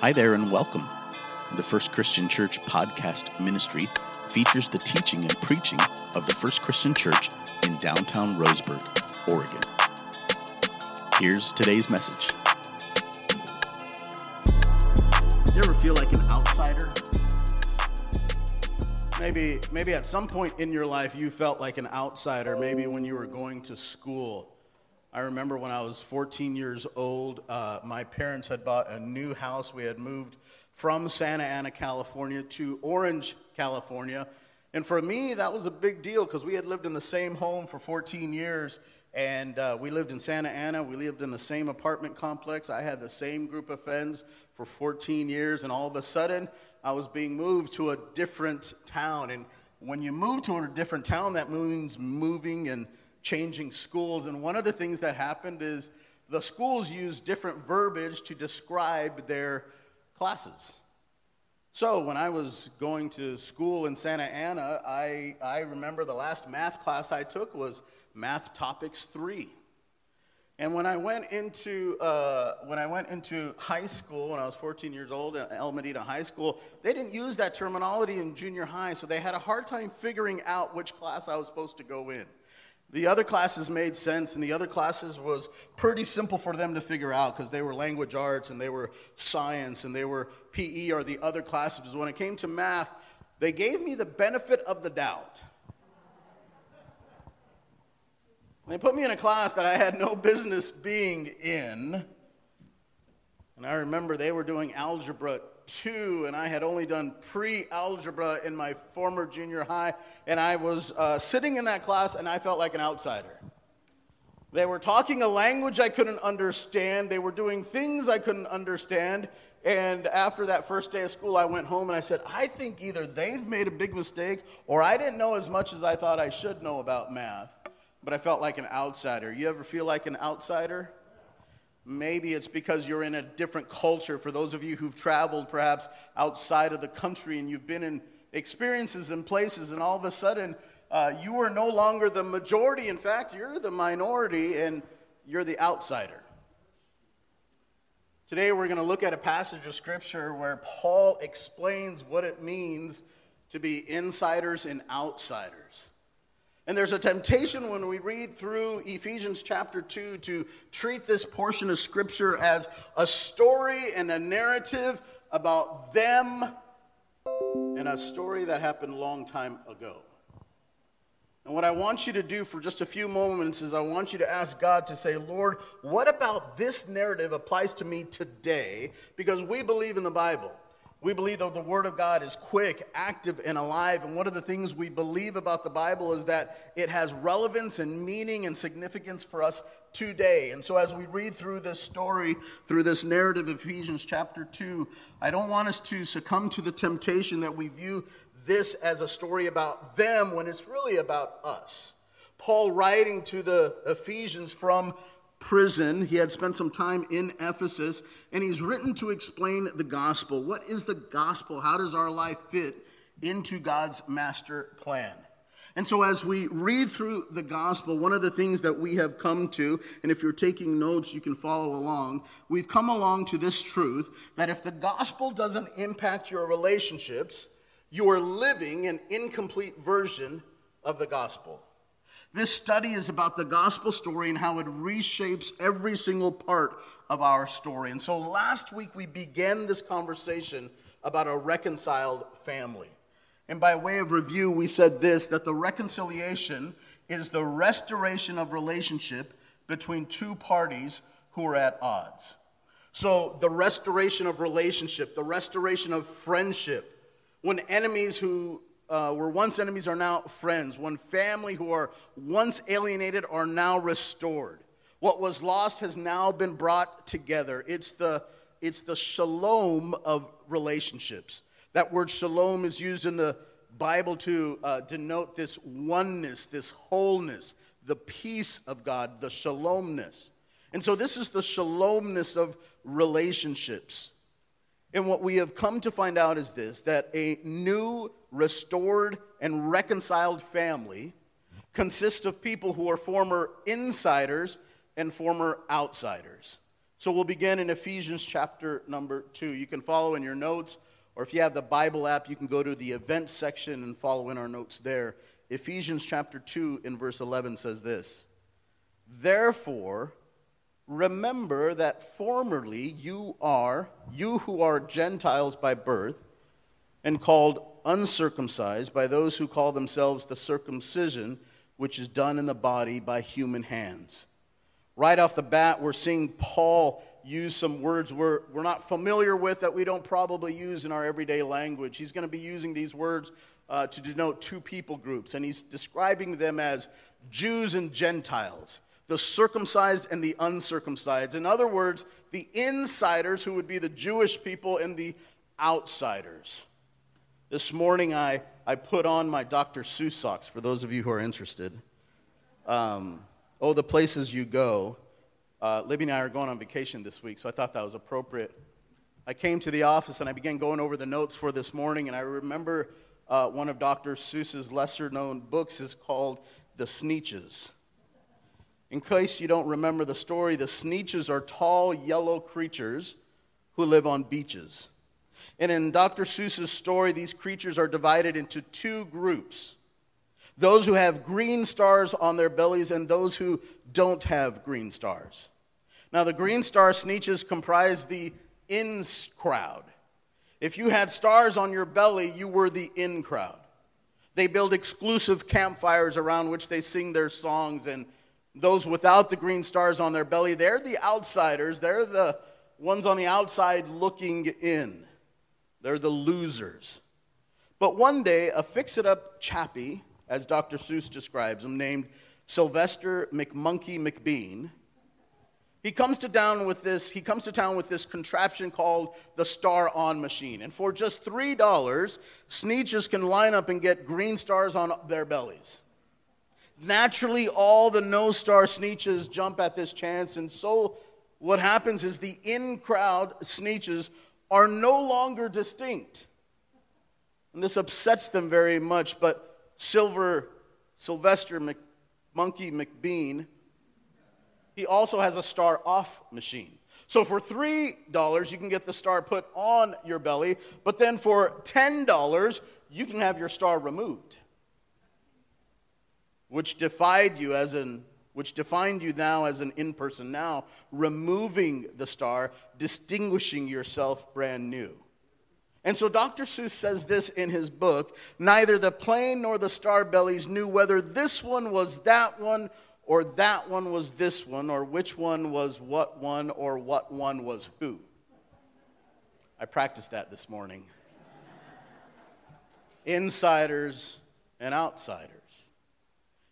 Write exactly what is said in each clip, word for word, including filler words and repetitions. Hi there and welcome. The First Christian Church podcast ministry features the teaching and preaching of the First Christian Church in downtown Roseburg, Oregon. Here's today's message. You ever feel like an outsider? Maybe, maybe at some point in your life you felt like an outsider, maybe when you were going to school. I remember when I was fourteen years old, uh, my parents had bought a new house. We had moved from Santa Ana, California to Orange, California. And for me, that was a big deal because we had lived in the same home for fourteen years. And uh, we lived in Santa Ana. We lived in the same apartment complex. I had the same group of friends for fourteen years. And all of a sudden, I was being moved to a different town. And when you move to a different town, that means moving and changing schools. And one of the things that happened is the schools used different verbiage to describe their classes. So when I was going to school in Santa Ana, I, I remember the last math class I took was Math Topics three. And when I went into uh, when I went into high school, when I was fourteen years old at El Medida High School, they didn't use that terminology in junior high, so they had a hard time figuring out which class I was supposed to go in. The other classes made sense, and the other classes was pretty simple for them to figure out because they were language arts, and they were science, and they were P E or the other classes. When it came to math, they gave me the benefit of the doubt. They put me in a class that I had no business being in, and I remember they were doing algebra two, and I had only done pre-algebra in my former junior high, and I was uh, sitting in that class, and I felt like an outsider. They were talking a language I couldn't understand. They were doing things I couldn't understand, and after that first day of school, I went home, and I said, I think either they've made a big mistake, or I didn't know as much as I thought I should know about math, but I felt like an outsider. You ever feel like an outsider? Maybe it's because you're in a different culture. For those of you who've traveled perhaps outside of the country and you've been in experiences and places, and all of a sudden uh, you are no longer the majority. In fact, you're the minority and you're the outsider. Today we're going to look at a passage of scripture where Paul explains what it means to be insiders and outsiders. And there's a temptation when we read through Ephesians chapter two to treat this portion of scripture as a story and a narrative about them and a story that happened a long time ago. And what I want you to do for just a few moments is I want you to ask God to say, Lord, what about this narrative applies to me today? Because we believe in the Bible. We believe that the Word of God is quick, active, and alive. And one of the things we believe about the Bible is that it has relevance and meaning and significance for us today. And so as we read through this story, through this narrative of Ephesians chapter two, I don't want us to succumb to the temptation that we view this as a story about them when it's really about us. Paul, writing to the Ephesians from prison. He had spent some time in Ephesus, and he's written to explain the gospel. What is the gospel? How does our life fit into God's master plan? And so as we read through the gospel, one of the things that we have come to, and if you're taking notes, you can follow along, we've come along to this truth that if the gospel doesn't impact your relationships, you are living an incomplete version of the gospel. This study is about the gospel story and how it reshapes every single part of our story. And so last week we began this conversation about a reconciled family. And by way of review, we said this, that the reconciliation is the restoration of relationship between two parties who are at odds. So the restoration of relationship, the restoration of friendship, when enemies who Uh, where once enemies are now friends, when family who are once alienated are now restored. What was lost has now been brought together. It's the, it's the shalom of relationships. That word shalom is used in the Bible to uh, denote this oneness, this wholeness, the peace of God, the shalomness. And so this is the shalomness of relationships. And what we have come to find out is this, that a new, restored, and reconciled family consists of people who are former insiders and former outsiders. So we'll begin in Ephesians chapter number two. You can follow in your notes, or if you have the Bible app, you can go to the events section and follow in our notes there. Ephesians chapter two in verse eleven says this: Therefore, remember that formerly you are, you who are Gentiles by birth, and called uncircumcised by those who call themselves the circumcision, which is done in the body by human hands. Right off the bat, we're seeing Paul use some words we're, we're not familiar with, that we don't probably use in our everyday language. He's going to be using these words uh, to denote two people groups, and he's describing them as Jews and Gentiles, the circumcised and the uncircumcised. In other words, the insiders, who would be the Jewish people, and the outsiders. This morning, I, I put on my Doctor Seuss socks, for those of you who are interested. Um... Oh, the places you go. Uh, Libby and I are going on vacation this week, so I thought that was appropriate. I came to the office and I began going over the notes for this morning, and I remember uh, one of Doctor Seuss's lesser-known books is called The Sneetches. In case you don't remember the story, the Sneetches are tall, yellow creatures who live on beaches. And in Doctor Seuss's story, these creatures are divided into two groups: those who have green stars on their bellies and those who don't have green stars. Now, the green star Sneetches comprise the in crowd. If you had stars on your belly, you were the in crowd. They build exclusive campfires around which they sing their songs, and those without the green stars on their belly, they're the outsiders. They're the ones on the outside looking in. They're the losers. But one day, a fix-it-up chappie, as Doctor Seuss describes him, named Sylvester McMonkey McBean, he comes to town with this. He comes to town with this contraption called the Star-On machine, and for just three dollars, Sneetches can line up and get green stars on their bellies. Naturally, all the no-star Sneetches jump at this chance, and so what happens is the in-crowd Sneetches are no longer distinct, and this upsets them very much, but Silver, Sylvester Mc, Monkey McBean, he also has a star-off machine. So for three dollars, you can get the star put on your belly, but then for ten dollars, you can have your star removed, which defied you as an, which defined you now as an in-person now, removing the star, distinguishing yourself brand new. And so Doctor Seuss says this in his book: neither the plain nor the star bellies knew whether this one was that one, or that one was this one, or which one was what one, or what one was who. I practiced that this morning. Insiders and outsiders.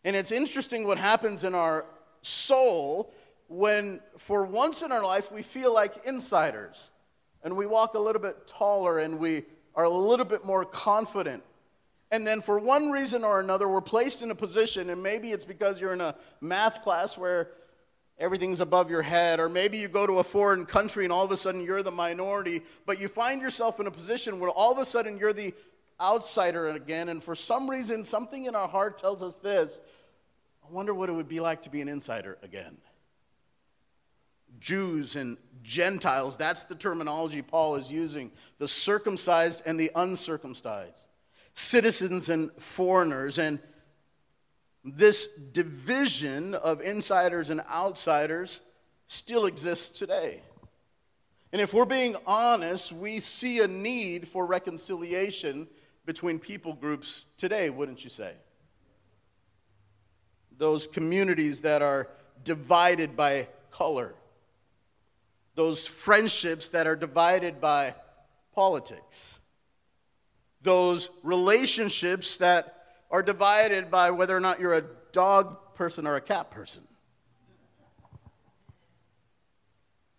And it's interesting what happens in our soul when, for once in our life, we feel like insiders. And we walk a little bit taller, and we are a little bit more confident. And then for one reason or another, we're placed in a position, and maybe it's because you're in a math class where everything's above your head, or maybe you go to a foreign country and all of a sudden you're the minority, but you find yourself in a position where all of a sudden you're the outsider again, and for some reason, something in our heart tells us this: I wonder what it would be like to be an insider again. Jews and Gentiles, that's the terminology Paul is using. The circumcised and the uncircumcised. Citizens and foreigners. And this division of insiders and outsiders still exists today. And if we're being honest, we see a need for reconciliation between people groups today, wouldn't you say? Those communities that are divided by color. Those friendships that are divided by politics. Those relationships that are divided by whether or not you're a dog person or a cat person.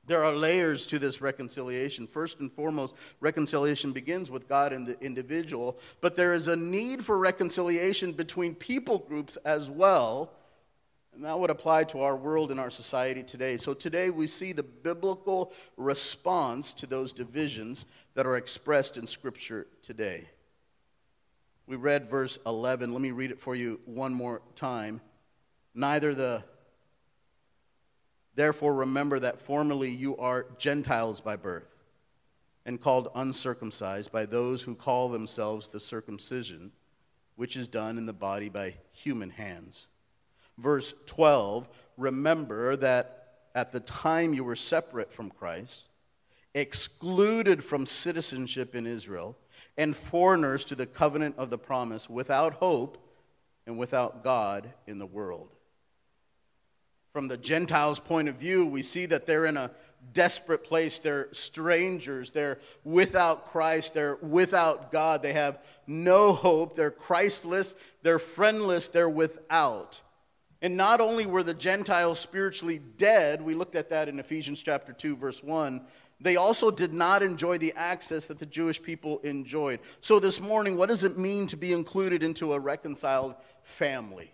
There are layers to this reconciliation. First and foremost, reconciliation begins with God and the individual, but there is a need for reconciliation between people groups as well. And that would apply to our world and our society today. So today we see the biblical response to those divisions that are expressed in Scripture today. We read verse eleven. Let me read it for you one more time. Neither the Therefore, remember that formerly you are Gentiles by birth and called uncircumcised by those who call themselves the circumcision, which is done in the body by human hands. Verse twelve, remember that at the time you were separate from Christ, excluded from citizenship in Israel, and foreigners to the covenant of the promise, without hope and without God in the world. From the Gentiles' point of view, we see that they're in a desperate place. They're strangers. They're without Christ. They're without God. They have no hope. They're Christless. They're friendless. They're without. And not only were the Gentiles spiritually dead, we looked at that in Ephesians chapter two, verse one, they also did not enjoy the access that the Jewish people enjoyed. So this morning, what does it mean to be included into a reconciled family?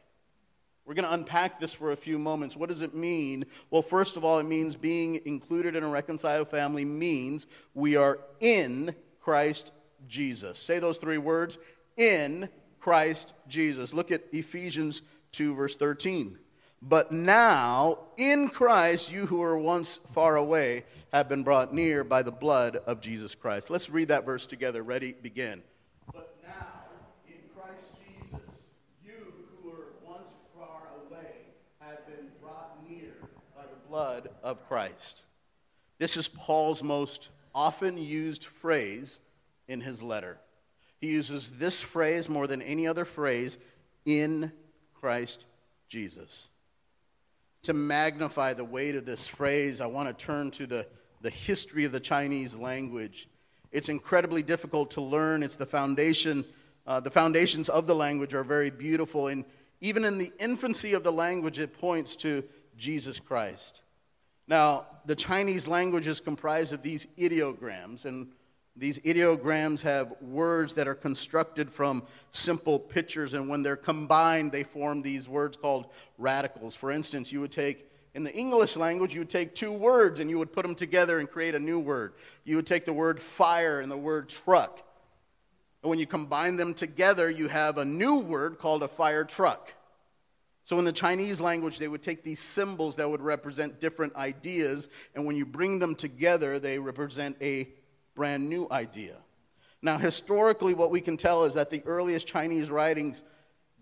We're going to unpack this for a few moments. What does it mean? Well, first of all, it means being included in a reconciled family means we are in Christ Jesus. Say those three words, in Christ Jesus. Look at Ephesians two, verse thirteen. But now, in Christ, you who were once far away have been brought near by the blood of Jesus Christ. Let's read that verse together. Ready? Begin. But now, in Christ Jesus, you who were once far away have been brought near by the blood of Christ. This is Paul's most often used phrase in his letter. He uses this phrase more than any other phrase, in Christ Jesus. To magnify the weight of this phrase, I want to turn to the, the history of the Chinese language. It's incredibly difficult to learn. It's the foundation, uh, the foundations of the language are very beautiful. And even in the infancy of the language, it points to Jesus Christ. Now, the Chinese language is comprised of these ideograms. And these ideograms have words that are constructed from simple pictures, and when they're combined, they form these words called radicals. For instance, you would take, in the English language, you would take two words, and you would put them together and create a new word. You would take the word fire and the word truck. And when you combine them together, you have a new word called a fire truck. So in the Chinese language, they would take these symbols that would represent different ideas, and when you bring them together, they represent a brand new idea. Now, historically, what we can tell is that the earliest Chinese writings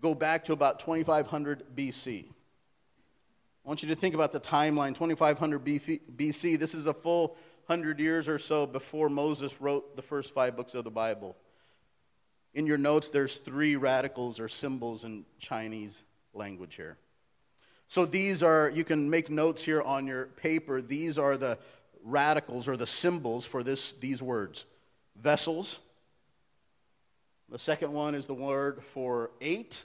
go back to about twenty-five hundred B C. I want you to think about the timeline, twenty-five hundred B C. This is a full hundred years or so before Moses wrote the first five books of the Bible. In your notes, there's three radicals or symbols in Chinese language here. So these are, you can make notes here on your paper. These are the radicals or the symbols for this these words. Vessels. The second one is the word for eight.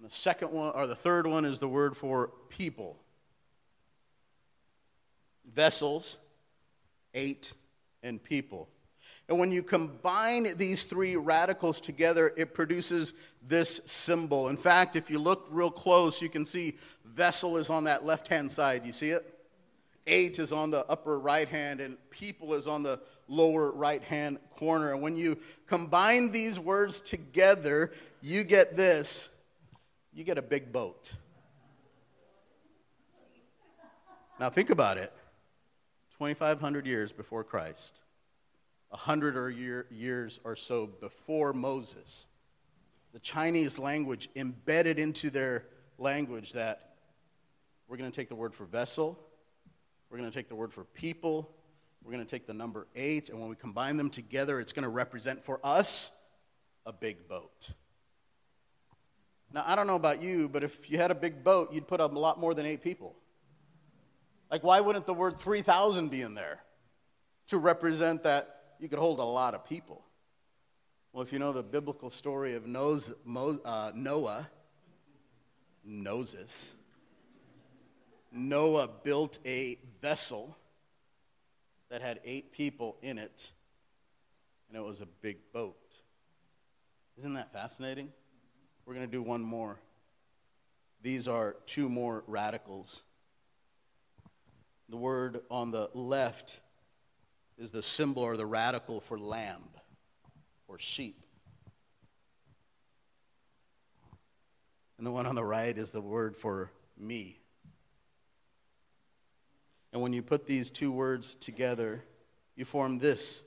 And the second one or the third one is the word for people. Vessels, eight, and people. And when you combine these three radicals together, it produces this symbol. In fact, if you look real close, you can see vessel is on that left-hand side. You see it? Eight is on the upper right hand, and people is on the lower right hand corner. And when you combine these words together, you get this. You get a big boat. Now think about it. twenty-five hundred years before Christ. one hundred or year, years or so before Moses. The Chinese language embedded into their language that we're going to take the word for vessel. We're going to take the word for people. We're going to take the number eight. And when we combine them together, it's going to represent for us a big boat. Now, I don't know about you, but if you had a big boat, you'd put up a lot more than eight people. Like, why wouldn't the word three thousand be in there to represent that you could hold a lot of people? Well, if you know the biblical story of Noah, Moses, Noah built a vessel that had eight people in it, and it was a big boat. Isn't that fascinating? We're going to do one more. These are two more radicals. The word on the left is the symbol or the radical for lamb or sheep. And the one on the right is the word for me. And when you put these two words together, you form this.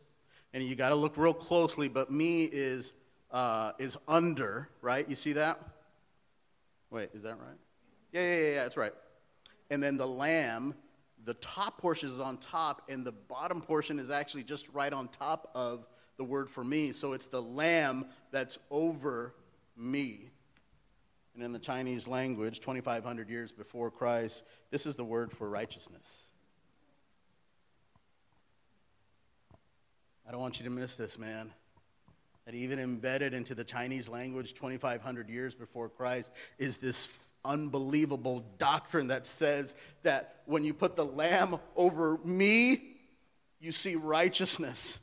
And you got to look real closely, but me is uh, is under, right? You see that? Wait, is that right? Yeah, yeah, yeah, yeah, that's right. And then the lamb, the top portion is on top, and the bottom portion is actually just right on top of the word for me. So it's the lamb that's over me. And in the Chinese language, twenty-five hundred years before Christ, this is the word for righteousness. I don't want you to miss this, man. That even embedded into the Chinese language twenty-five hundred years before Christ is this unbelievable doctrine that says that when you put the lamb over me, you see righteousness.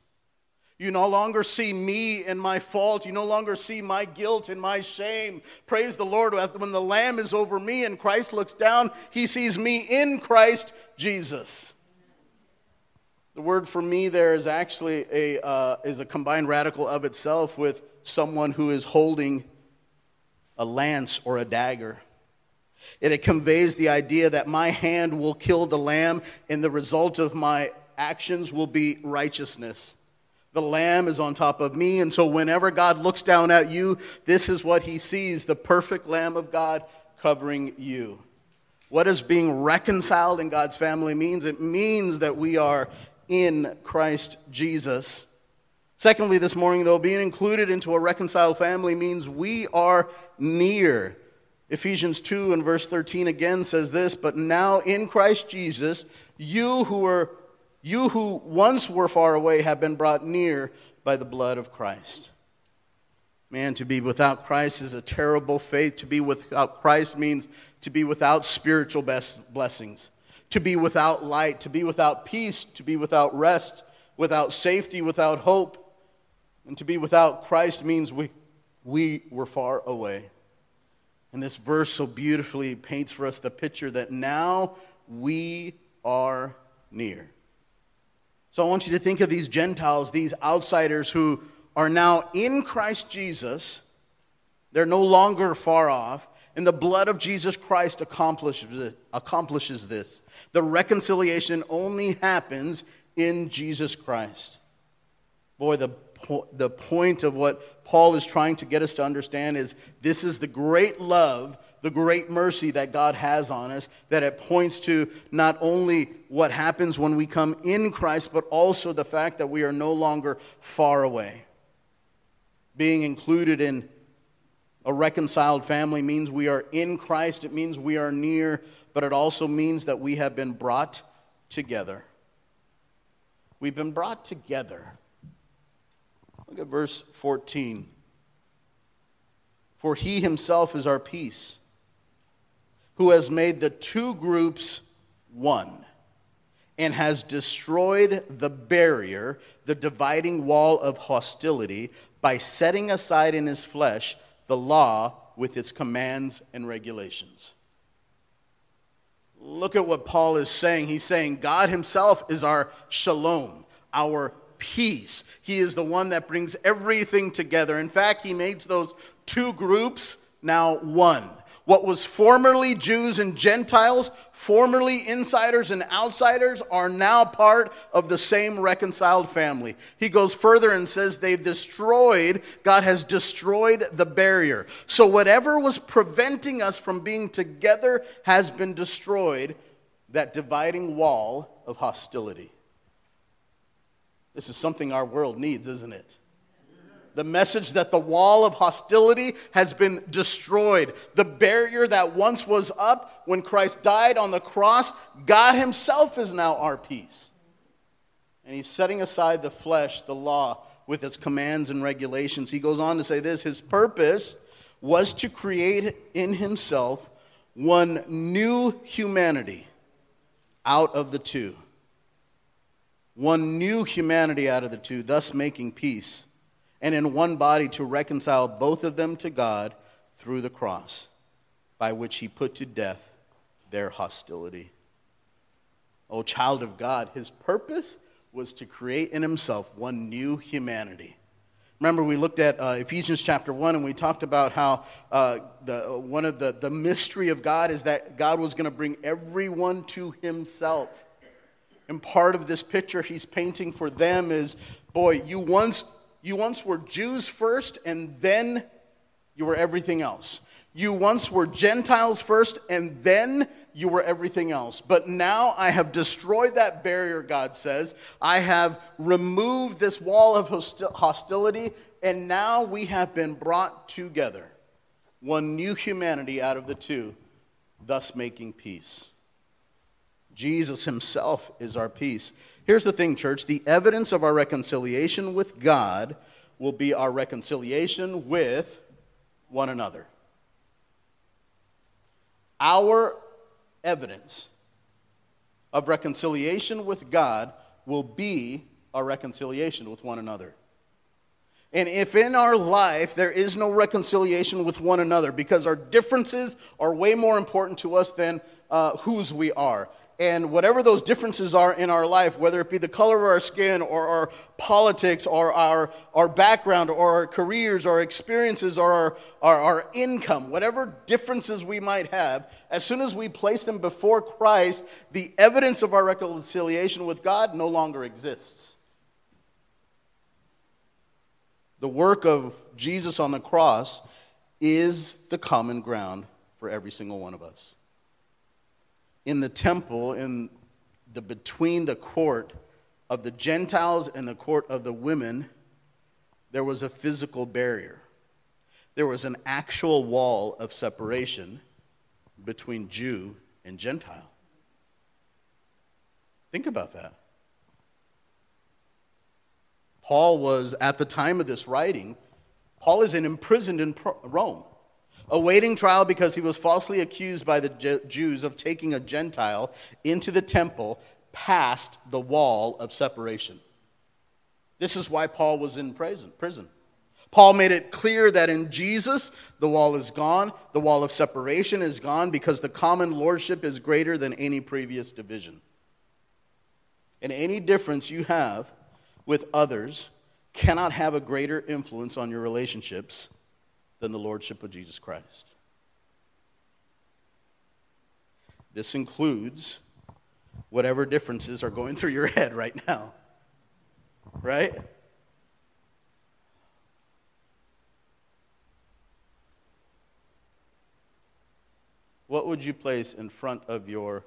You no longer see me and my fault. You no longer see my guilt and my shame. Praise the Lord. When the lamb is over me and Christ looks down, he sees me in Christ Jesus. The word for me there is actually a uh, is a combined radical of itself with someone who is holding a lance or a dagger. And it conveys the idea that my hand will kill the lamb and the result of my actions will be righteousness. The lamb is on top of me, and so whenever God looks down at you, this is what he sees, the perfect Lamb of God covering you. What does being reconciled in God's family means? It means that we are in Christ Jesus. Secondly, this morning, though, being included into a reconciled family means we are near. Ephesians two and verse thirteen again says this, but now in Christ Jesus, you who were, you who once were far away have been brought near by the blood of Christ. Man, to be without Christ is a terrible fate. To be without Christ means to be without spiritual blessings. To be without light, to be without peace, to be without rest, without safety, without hope. And to be without Christ means we we were far away. And this verse so beautifully paints for us the picture that now we are near. So I want you to think of these Gentiles, these outsiders who are now in Christ Jesus. They're no longer far off. And the blood of Jesus Christ accomplishes this. The reconciliation only happens in Jesus Christ. Boy, the, po- the point of what Paul is trying to get us to understand is this is the great love, the great mercy that God has on us, that it points to not only what happens when we come in Christ, but also the fact that we are no longer far away. Being included in a reconciled family means we are in Christ. It means we are near, but it also means that we have been brought together. We've been brought together. Look at verse fourteen. For he himself is our peace, who has made the two groups one, and has destroyed the barrier, the dividing wall of hostility, by setting aside in his flesh the law with its commands and regulations. Look at what Paul is saying. He's saying God himself is our shalom, our peace. He is the one that brings everything together. In fact, he makes those two groups now one. What was formerly Jews and Gentiles, formerly insiders and outsiders, are now part of the same reconciled family. He goes further and says they've destroyed, God has destroyed the barrier. So whatever was preventing us from being together has been destroyed, that dividing wall of hostility. This is something our world needs, isn't it? The message that the wall of hostility has been destroyed. The barrier that once was up when Christ died on the cross, God himself is now our peace. And he's setting aside the flesh, the law, with its commands and regulations. He goes on to say this, his purpose was to create in himself one new humanity out of the two. One new humanity out of the two, thus making peace. And in one body to reconcile both of them to God through the cross, by which he put to death their hostility. O child of God, his purpose was to create in himself one new humanity. Remember, we looked at uh, Ephesians chapter one, and we talked about how uh, the one of the, the mystery of God is that God was going to bring everyone to himself. And part of this picture he's painting for them is, boy, you once you once were Jews first, and then you were everything else. You once were Gentiles first, and then you were everything else. But now I have destroyed that barrier, God says. I have removed this wall of hostility, and now we have been brought together. One new humanity out of the two, thus making peace. Jesus himself is our peace. Here's the thing, church. The evidence of our reconciliation with God will be our reconciliation with one another. Our evidence of reconciliation with God will be our reconciliation with one another. And if in our life there is no reconciliation with one another, because our differences are way more important to us than uh, whose we are, and whatever those differences are in our life, whether it be the color of our skin or our politics or our, our background or our careers or experiences or our, our, our income, whatever differences we might have, as soon as we place them before Christ, the evidence of our reconciliation with God no longer exists. The work of Jesus on the cross is the common ground for every single one of us. In the temple, in the between the court of the Gentiles and the court of the women, there was a physical barrier. There was an actual wall of separation between Jew and Gentile. Think about that. Paul was, at the time of this writing, Paul is imprisoned in Rome, awaiting trial because he was falsely accused by the Jews of taking a Gentile into the temple past the wall of separation. This is why Paul was in prison. Paul made it clear that in Jesus, the wall is gone, the wall of separation is gone, because the common lordship is greater than any previous division. And any difference you have with others cannot have a greater influence on your relationships than the lordship of Jesus Christ. This includes whatever differences are going through your head right now, right? What would you place in front of your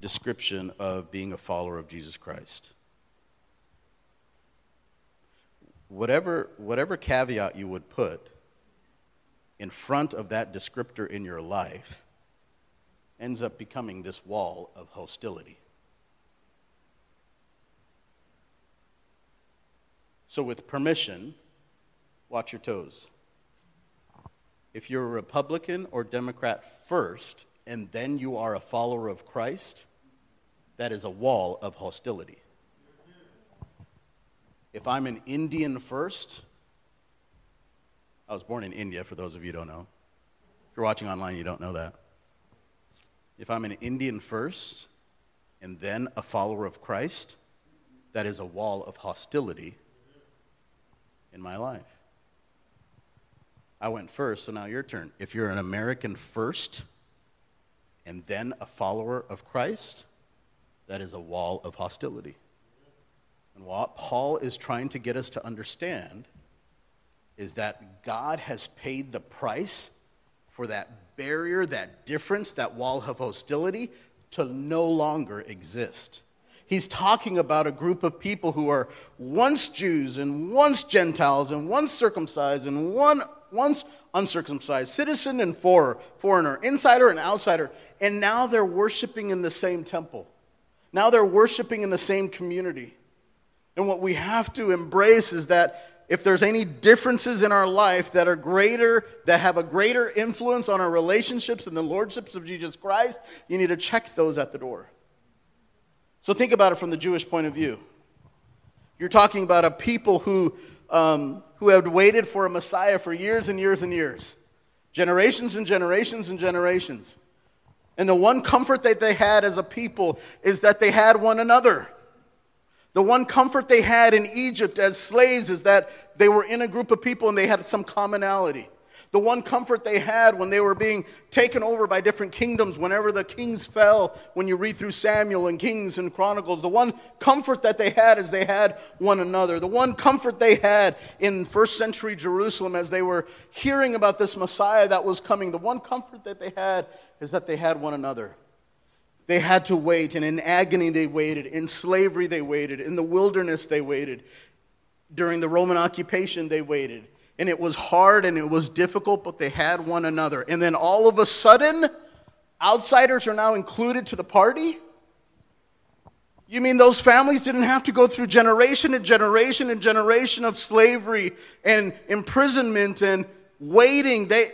description of being a follower of Jesus Christ? Whatever whatever caveat you would put in front of that descriptor in your life ends up becoming this wall of hostility. So with permission, watch your toes. If you're a Republican or Democrat first, and then you are a follower of Christ, that is a wall of hostility. If I'm an Indian first, I was born in India, for those of you who don't know. If you're watching online, you don't know that. If I'm an Indian first, and then a follower of Christ, that is a wall of hostility in my life. I went first, so now your turn. If you're an American first, and then a follower of Christ, that is a wall of hostility. And what Paul is trying to get us to understand is that God has paid the price for that barrier, that difference, that wall of hostility to no longer exist. He's talking about a group of people who are once Jews and once Gentiles and once circumcised and one once uncircumcised, citizen and foreigner, insider and outsider, and now they're worshiping in the same temple. Now they're worshiping in the same community. And what we have to embrace is that if there's any differences in our life that are greater, that have a greater influence on our relationships and the lordships of Jesus Christ, you need to check those at the door. So think about it from the Jewish point of view. You're talking about a people who um, who had waited for a Messiah for years and years and years, generations and generations and generations. And the one comfort that they had as a people is that they had one another. The one comfort they had in Egypt as slaves is that they were in a group of people and they had some commonality. The one comfort they had when they were being taken over by different kingdoms, whenever the kings fell, when you read through Samuel and Kings and Chronicles, the one comfort that they had is they had one another. The one comfort they had in first century Jerusalem as they were hearing about this Messiah that was coming, the one comfort that they had is that they had one another. They had to wait, and in agony they waited. In slavery they waited. In the wilderness they waited. During the Roman occupation they waited. And it was hard and it was difficult, but they had one another. And then all of a sudden, outsiders are now included to the party? You mean those families didn't have to go through generation and generation and generation of slavery and imprisonment and waiting? They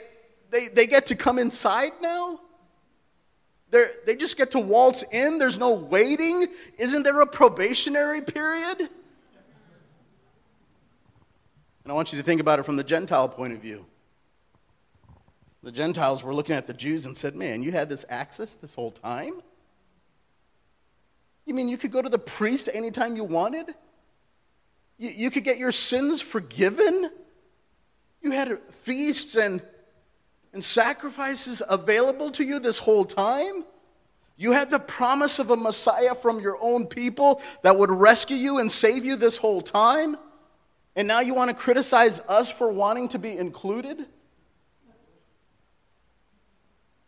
they, they get to come inside now? They they just get to waltz in? There's no waiting? Isn't there a probationary period? And I want you to think about it from the Gentile point of view. The Gentiles were looking at the Jews and said, man, you had this access this whole time? You mean you could go to the priest anytime you wanted? You, you could get your sins forgiven? You had feasts and, and sacrifices available to you this whole time? You had the promise of a Messiah from your own people that would rescue you and save you this whole time? And now you want to criticize us for wanting to be included?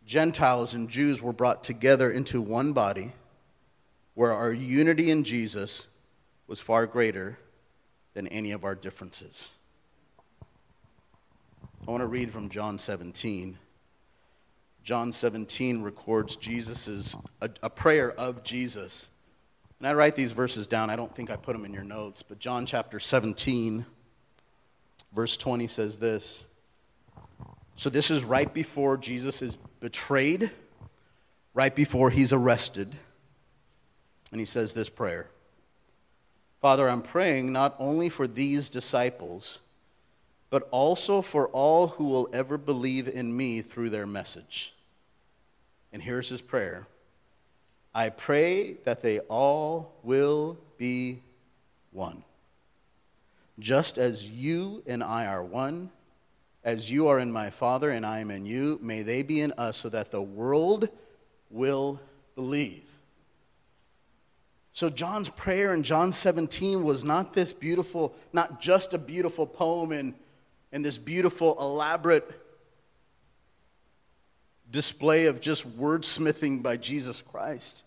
Gentiles and Jews were brought together into one body where our unity in Jesus was far greater than any of our differences. I want to read from John seventeen. John seventeen records Jesus's a, a prayer of Jesus. And I write these verses down. I don't think I put them in your notes, but John chapter seventeen, verse twenty says this. So this is right before Jesus is betrayed, right before he's arrested. And he says this prayer. Father, I'm praying not only for these disciples, but also for all who will ever believe in me through their message. And here's his prayer. I pray that they all will be one. Just as you and I are one, as you are in my Father and I am in you, may they be in us so that the world will believe. So John's prayer in John seventeen was not this beautiful, not just a beautiful poem and, and this beautiful, elaborate display of just wordsmithing by Jesus Christ.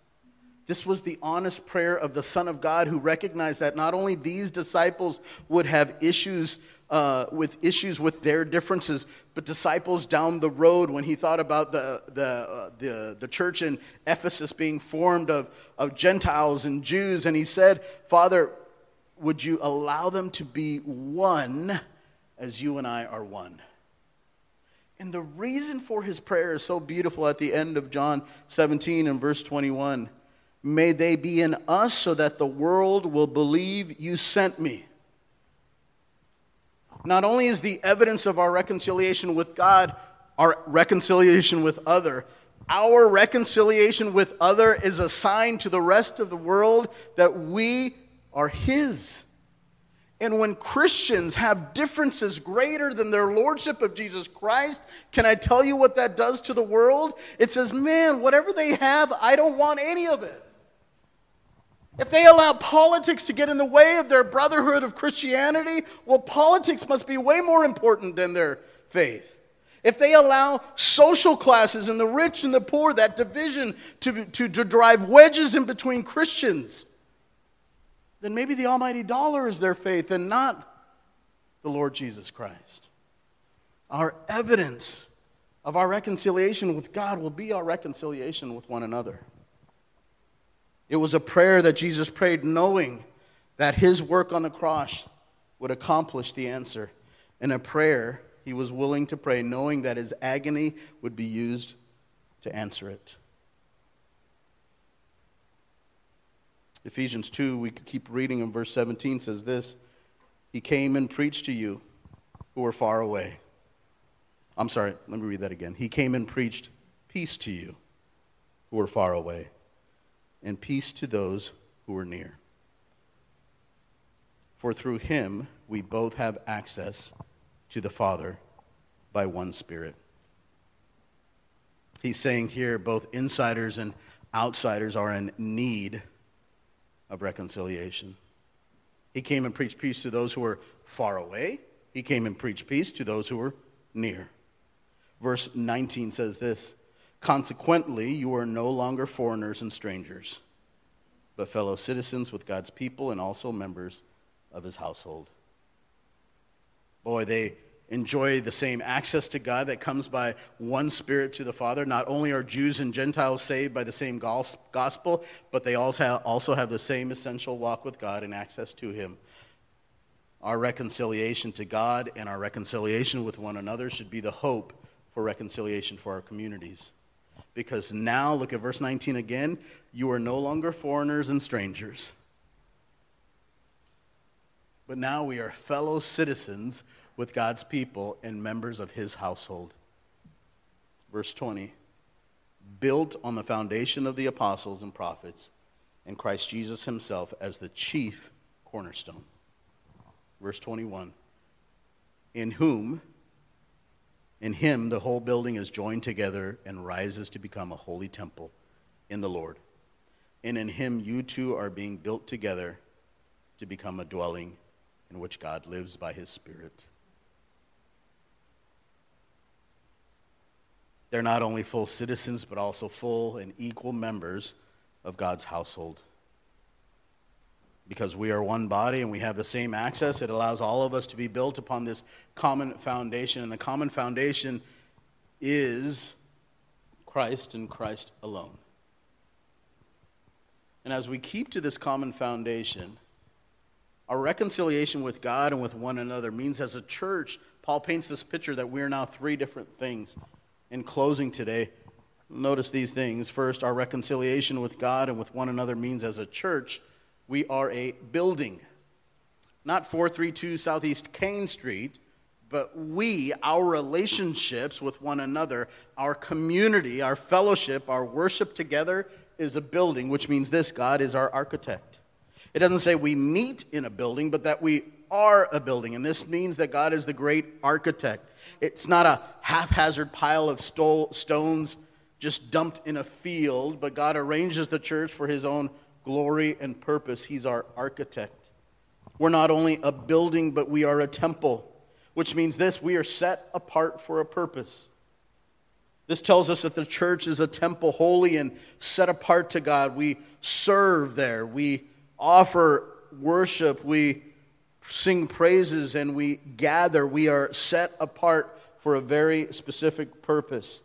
This was the honest prayer of the Son of God who recognized that not only these disciples would have issues uh, with issues with their differences, but disciples down the road, when he thought about the the uh, the, the church in Ephesus being formed of, of Gentiles and Jews, and he said, Father, would you allow them to be one as you and I are one? And the reason for his prayer is so beautiful at the end of John seventeen and verse twenty-one. May they be in us so that the world will believe you sent me. Not only is the evidence of our reconciliation with God our reconciliation with other, our reconciliation with other is a sign to the rest of the world that we are his. And when Christians have differences greater than their lordship of Jesus Christ, can I tell you what that does to the world? It says, man, whatever they have, I don't want any of it. If they allow politics to get in the way of their brotherhood of Christianity, well, politics must be way more important than their faith. If they allow social classes and the rich and the poor, that division to, to, to drive wedges in between Christians, then maybe the almighty dollar is their faith and not the Lord Jesus Christ. Our evidence of our reconciliation with God will be our reconciliation with one another. It was a prayer that Jesus prayed knowing that his work on the cross would accomplish the answer. And a prayer he was willing to pray knowing that his agony would be used to answer it. Ephesians two, we keep reading in verse seventeen, says this. He came and preached to you who were far away. I'm sorry, let me read that again. He came and preached peace to you who were far away, and peace to those who were near. For through him we both have access to the Father by one Spirit. He's saying here both insiders and outsiders are in need of reconciliation. He came and preached peace to those who were far away. He came and preached peace to those who were near. Verse nineteen says this, consequently, you are no longer foreigners and strangers, but fellow citizens with God's people and also members of his household. Boy, they enjoy the same access to God that comes by one Spirit to the Father. Not only are Jews and Gentiles saved by the same gospel, but they also have the same essential walk with God and access to him. Our reconciliation to God and our reconciliation with one another should be the hope for reconciliation for our communities. Because now, look at verse nineteen again, you are no longer foreigners and strangers, but now we are fellow citizens with God's people and members of his household. Verse twenty, built on the foundation of the apostles and prophets and Christ Jesus himself as the chief cornerstone. Verse twenty-one, in whom, in him the whole building is joined together and rises to become a holy temple in the Lord. And in him you two are being built together to become a dwelling in which God lives by his Spirit. They're not only full citizens, but also full and equal members of God's household. Because we are one body and we have the same access, it allows all of us to be built upon this common foundation. And the common foundation is Christ and Christ alone. And as we keep to this common foundation, our reconciliation with God and with one another means as a church, Paul paints this picture that we are now three different things. In closing today, notice these things. First, our reconciliation with God and with one another means as a church, we are a building, not four thirty-two Southeast Kane Street, but we, our relationships with one another, our community, our fellowship, our worship together is a building, which means this, God is our architect. It doesn't say we meet in a building, but that we are a building, and this means that God is the great architect. It's not a haphazard pile of stole, stones just dumped in a field, but God arranges the church for his own glory and purpose. He's our architect. We're not only a building, but we are a temple, which means this, we are set apart for a purpose. This tells us that the church is a temple, holy and set apart to God. We serve there. We offer worship. We sing praises and we gather. We are set apart for a very specific purpose.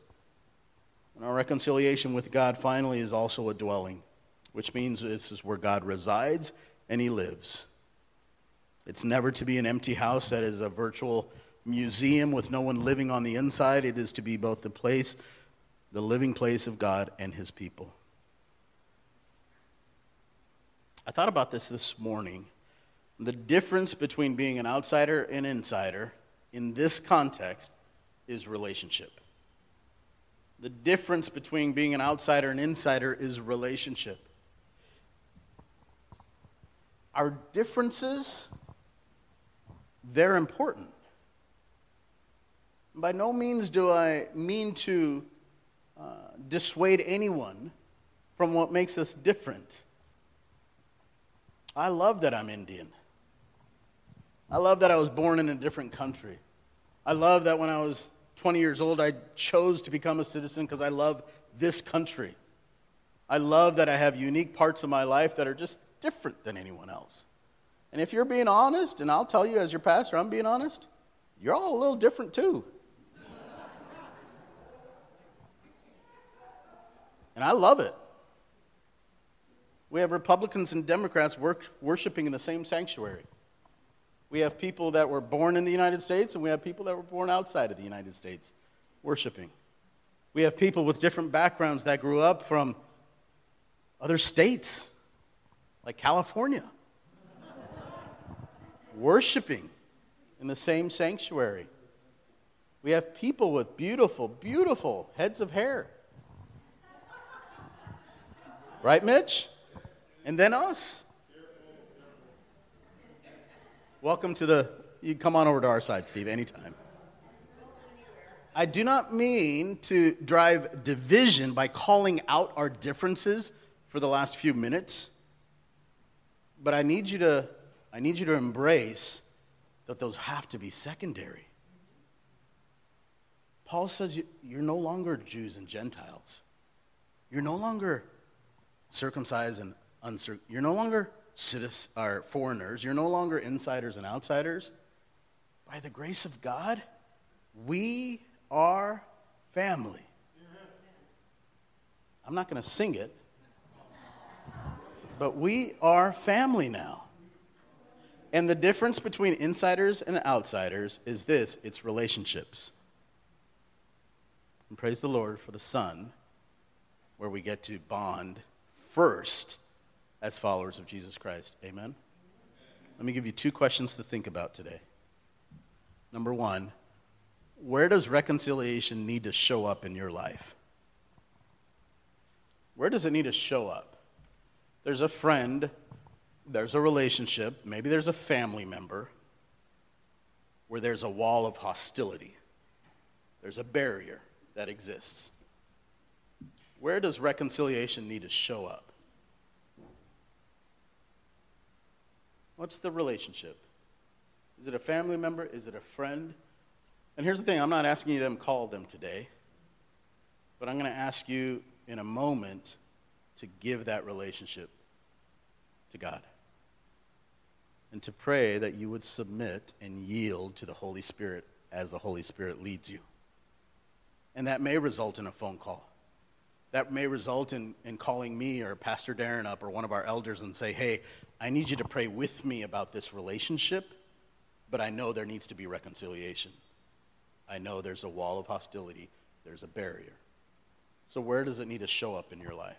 And our reconciliation with God, finally, is also a dwelling, which means this is where God resides and he lives. It's never to be an empty house that is a virtual museum with no one living on the inside. It is to be both the place, the living place of God and his people. I thought about this this morning. The difference between being an outsider and insider in this context is relationship. The difference between being an outsider and insider is relationship. Our differences, they're important. By no means do I mean to uh, dissuade anyone from what makes us different. I love that I'm Indian. I love that I was born in a different country. I love that when I was twenty years old, I chose to become a citizen because I love this country. I love that I have unique parts of my life that are just different than anyone else. And if you're being honest, and I'll tell you as your pastor, I'm being honest, you're all a little different too. And I love it. We have Republicans and Democrats work, worshiping in the same sanctuary. We have people that were born in the United States, and we have people that were born outside of the United States worshiping. We have people with different backgrounds that grew up from other states, like California, worshiping in the same sanctuary. We have people with beautiful, beautiful heads of hair. Right, Mitch? And then us. Welcome to the, you come on over to our side, Steve, anytime. I do not mean to drive division by calling out our differences for the last few minutes, but I need you to I need you to embrace that those have to be secondary. Paul says you, you're no longer Jews and Gentiles. You're no longer circumcised and uncircumcised. You're no longer citizens or foreigners. You're no longer insiders and outsiders. By the grace of God, we are family. I'm not going to sing it, but we are family now. And the difference between insiders and outsiders is this: it's relationships. And praise the Lord for the Son, where we get to bond first as followers of Jesus Christ. Amen? Amen. Let me give you two questions to think about today. Number one, where does reconciliation need to show up in your life? Where does it need to show up? There's a friend, there's a relationship, maybe there's a family member where there's a wall of hostility. There's a barrier that exists. Where does reconciliation need to show up? What's the relationship? Is it a family member? Is it a friend? And here's the thing, I'm not asking you to call them today, but I'm going to ask you in a moment to give that relationship to God and to pray that you would submit and yield to the Holy Spirit as the Holy Spirit leads you. And that may result in a phone call. That may result in, in calling me or Pastor Darren up or one of our elders and say, hey, I need you to pray with me about this relationship, but I know there needs to be reconciliation. I know there's a wall of hostility. There's a barrier. So where does it need to show up in your life?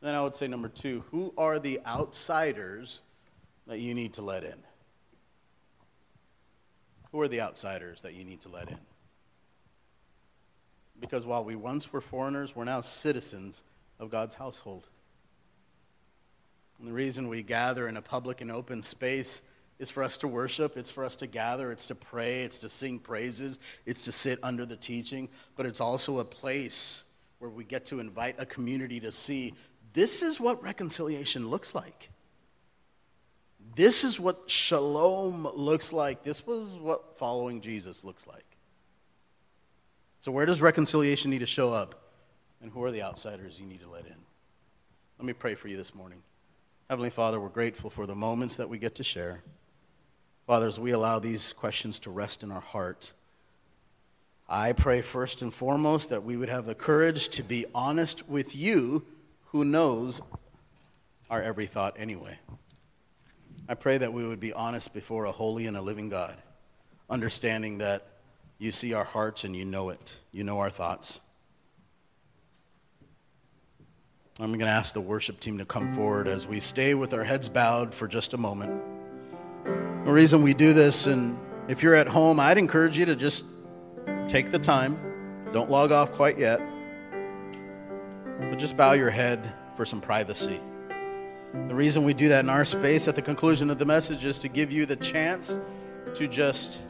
Then I would say number two, who are the outsiders that you need to let in? Who are the outsiders that you need to let in? Because while we once were foreigners, we're now citizens of God's household. And the reason we gather in a public and open space is for us to worship, it's for us to gather, it's to pray, it's to sing praises, it's to sit under the teaching, but it's also a place where we get to invite a community to see, this is what reconciliation looks like. This is what shalom looks like. This was what following Jesus looks like. So where does reconciliation need to show up? And who are the outsiders you need to let in? Let me pray for you this morning. Heavenly Father, we're grateful for the moments that we get to share. Father, as we allow these questions to rest in our heart, I pray first and foremost that we would have the courage to be honest with you, who knows our every thought anyway. I pray that we would be honest before a holy and a living God, understanding that you see our hearts and you know it. You know our thoughts. I'm going to ask the worship team to come forward as we stay with our heads bowed for just a moment. The reason we do this, and if you're at home, I'd encourage you to just take the time. Don't log off quite yet. But just bow your head for some privacy. The reason we do that in our space at the conclusion of the message is to give you the chance to just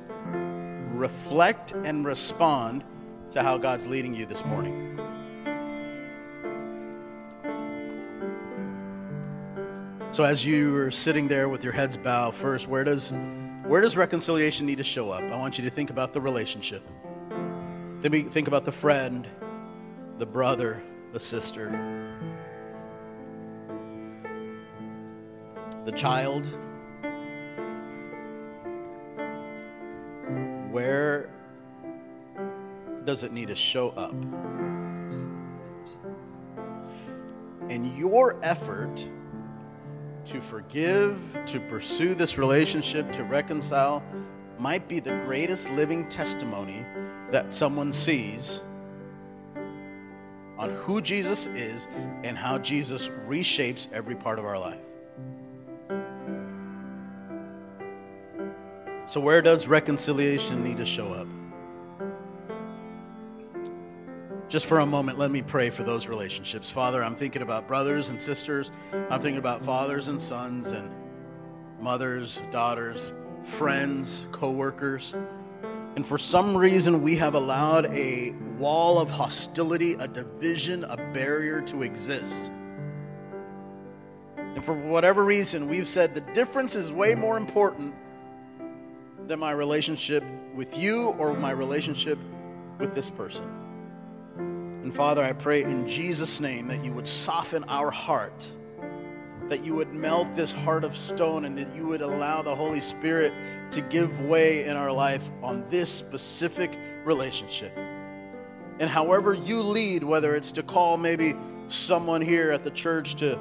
reflect and respond to how God's leading you this morning. So as you are sitting there with your heads bowed, first, where does where does reconciliation need to show up? I want you to think about the relationship. Think, think about the friend, the brother, the sister, the child. Where does it need to show up? And your effort to forgive, to pursue this relationship, to reconcile, might be the greatest living testimony that someone sees on who Jesus is and how Jesus reshapes every part of our life. So where does reconciliation need to show up? Just for a moment, let me pray for those relationships. Father, I'm thinking about brothers and sisters. I'm thinking about fathers and sons and mothers, daughters, friends, co-workers. And for some reason, we have allowed a wall of hostility, a division, a barrier to exist. And for whatever reason, we've said the difference is way more important than my relationship with you or my relationship with this person. And Father, I pray in Jesus' name that you would soften our heart, that you would melt this heart of stone, and that you would allow the Holy Spirit to give way in our life on this specific relationship. And however you lead, whether it's to call maybe someone here at the church to,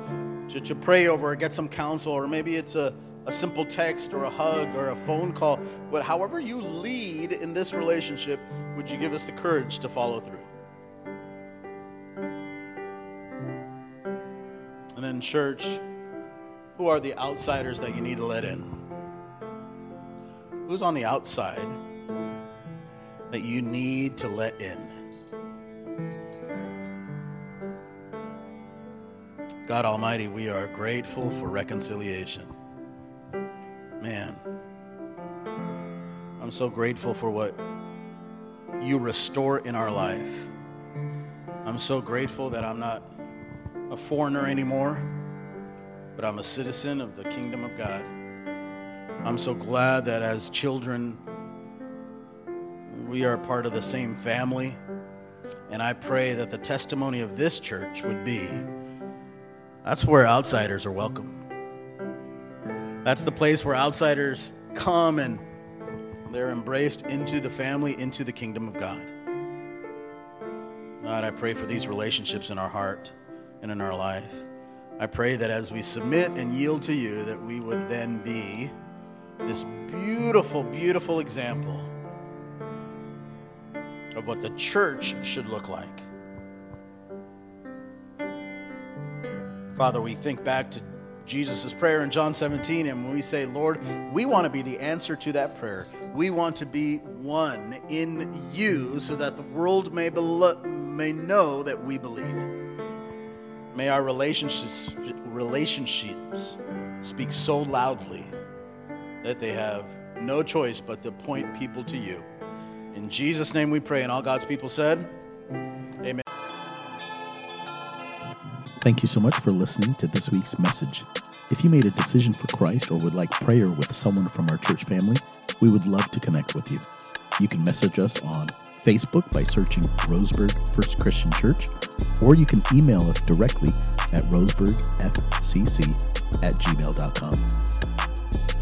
to, to pray over or get some counsel, or maybe it's a, a simple text or a hug or a phone call, but however you lead in this relationship, would you give us the courage to follow through? And then, church, who are the outsiders that you need to let in? Who's on the outside that you need to let in? God Almighty, we are grateful for reconciliation. Man, I'm so grateful for what you restore in our life. I'm so grateful that I'm not a foreigner anymore, but I'm a citizen of the kingdom of God. I'm so glad that as children, we are part of the same family. And I pray that the testimony of this church would be, that's where outsiders are welcome. That's the place where outsiders come and they're embraced into the family, into the kingdom of God. God, I pray for these relationships in our heart and in our life. I pray that as we submit and yield to you, that we would then be this beautiful, beautiful example of what the church should look like. Father, we think back to Jesus' prayer in John seventeen, and when we say, Lord, we want to be the answer to that prayer. We want to be one in you so that the world may belo- may know that we believe. May our relationships, relationships speak so loudly that they have no choice but to point people to you. In Jesus' name we pray, and all God's people said, amen. Thank you so much for listening to this week's message. If you made a decision for Christ or would like prayer with someone from our church family, we would love to connect with you. You can message us on Facebook by searching Roseburg First Christian Church, or you can email us directly at roseburgfcc at gmail dot com.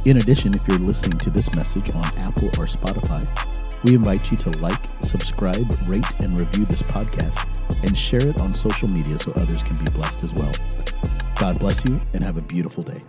In addition, if you're listening to this message on Apple or Spotify, we invite you to like, subscribe, rate, and review this podcast, and share it on social media so others can be blessed as well. God bless you, and have a beautiful day.